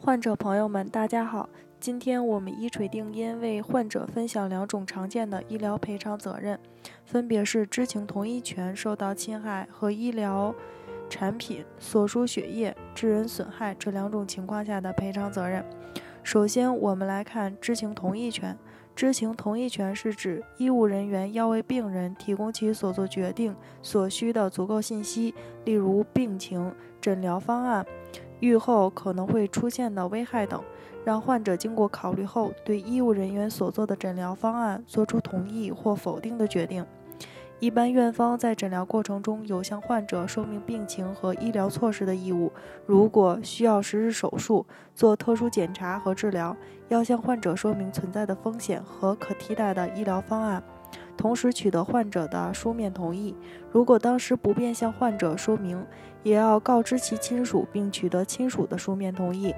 患者朋友们，大家好，今天我们医锤定音为患者分享两种常见的医疗赔偿责任，分别是知情同意权受到侵害和医疗产品所输血液致人损害这两种情况下的赔偿责任。首先，我们来看知情同意权。知情同意权是指医务人员要为病人提供其所做决定所需的足够信息，例如病情、诊疗方案、预后可能会出现的危害等，让患者经过考虑后对医务人员所做的诊疗方案做出同意或否定的决定。一般院方在诊疗过程中有向患者说明病情和医疗措施的义务，如果需要实施手术、做特殊检查和治疗，要向患者说明存在的风险和可替代的医疗方案，同时取得患者的书面同意。如果当时不便向患者说明，也要告知其亲属并取得亲属的书面同意。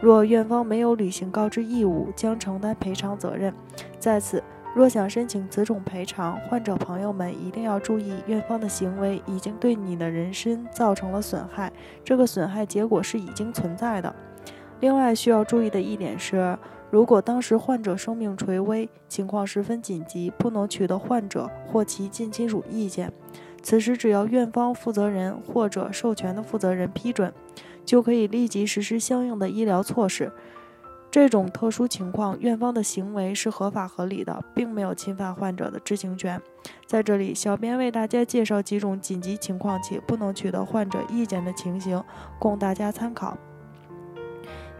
若院方没有履行告知义务，将承担赔偿责任。在此，若想申请此种赔偿，患者朋友们一定要注意，院方的行为已经对你的人身造成了损害，这个损害结果是已经存在的。另外需要注意的一点是，如果当时患者生命垂危，情况十分紧急，不能取得患者或其近亲属意见，此时只要院方负责人或者授权的负责人批准，就可以立即实施相应的医疗措施。这种特殊情况，院方的行为是合法合理的，并没有侵犯患者的知情权。在这里，小编为大家介绍几种紧急情况且不能取得患者意见的情形，供大家参考。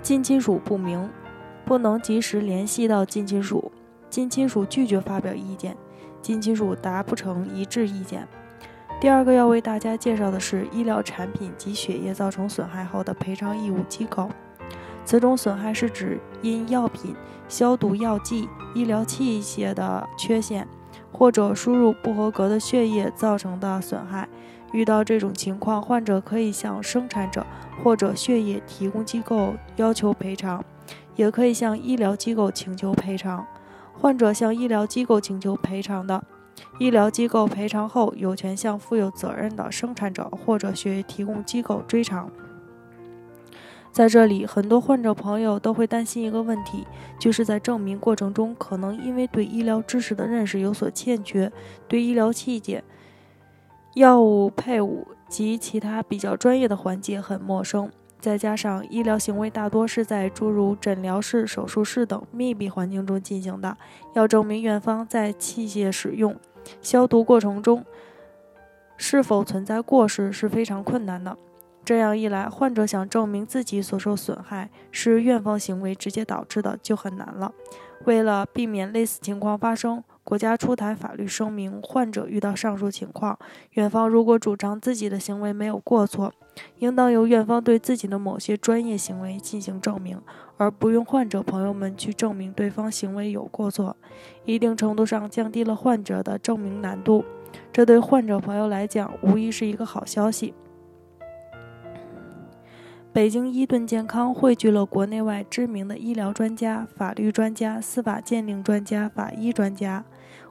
近亲属不明，不能及时联系到近亲属，近亲属拒绝发表意见，近亲属达不成一致意见。第二个要为大家介绍的是医疗产品及血液造成损害后的赔偿义务机构。此种损害是指因药品、消毒药剂、医疗器械的缺陷，或者输入不合格的血液造成的损害。遇到这种情况，患者可以向生产者或者血液提供机构要求赔偿，也可以向医疗机构请求赔偿。患者向医疗机构请求赔偿的，医疗机构赔偿后有权向负有责任的生产者或者血液提供机构追偿。在这里，很多患者朋友都会担心一个问题，就是在证明过程中可能因为对医疗知识的认识有所欠缺，对医疗器械、药物配伍及其他比较专业的环节很陌生，再加上医疗行为大多是在诸如诊疗室、手术室等密闭环境中进行的，要证明院方在器械使用、消毒过程中是否存在过失是非常困难的。这样一来，患者想证明自己所受损害是院方行为直接导致的就很难了。为了避免类似情况发生，国家出台法律声明，患者遇到上述情况，院方如果主张自己的行为没有过错，应当由院方对自己的某些专业行为进行证明，而不用患者朋友们去证明对方行为有过错，一定程度上降低了患者的证明难度，这对患者朋友来讲无疑是一个好消息。北京伊顿健康汇聚了国内外知名的医疗专家、法律专家、司法鉴定专家、法医专家，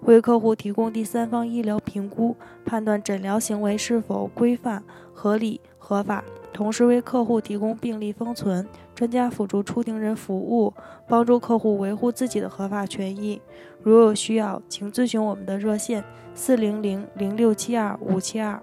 为客户提供第三方医疗评估，判断诊疗行为是否规范、合理、合法，同时为客户提供病例封存、专家辅助出庭人服务，帮助客户维护自己的合法权益。如有需要，请咨询我们的热线4000-0672-572。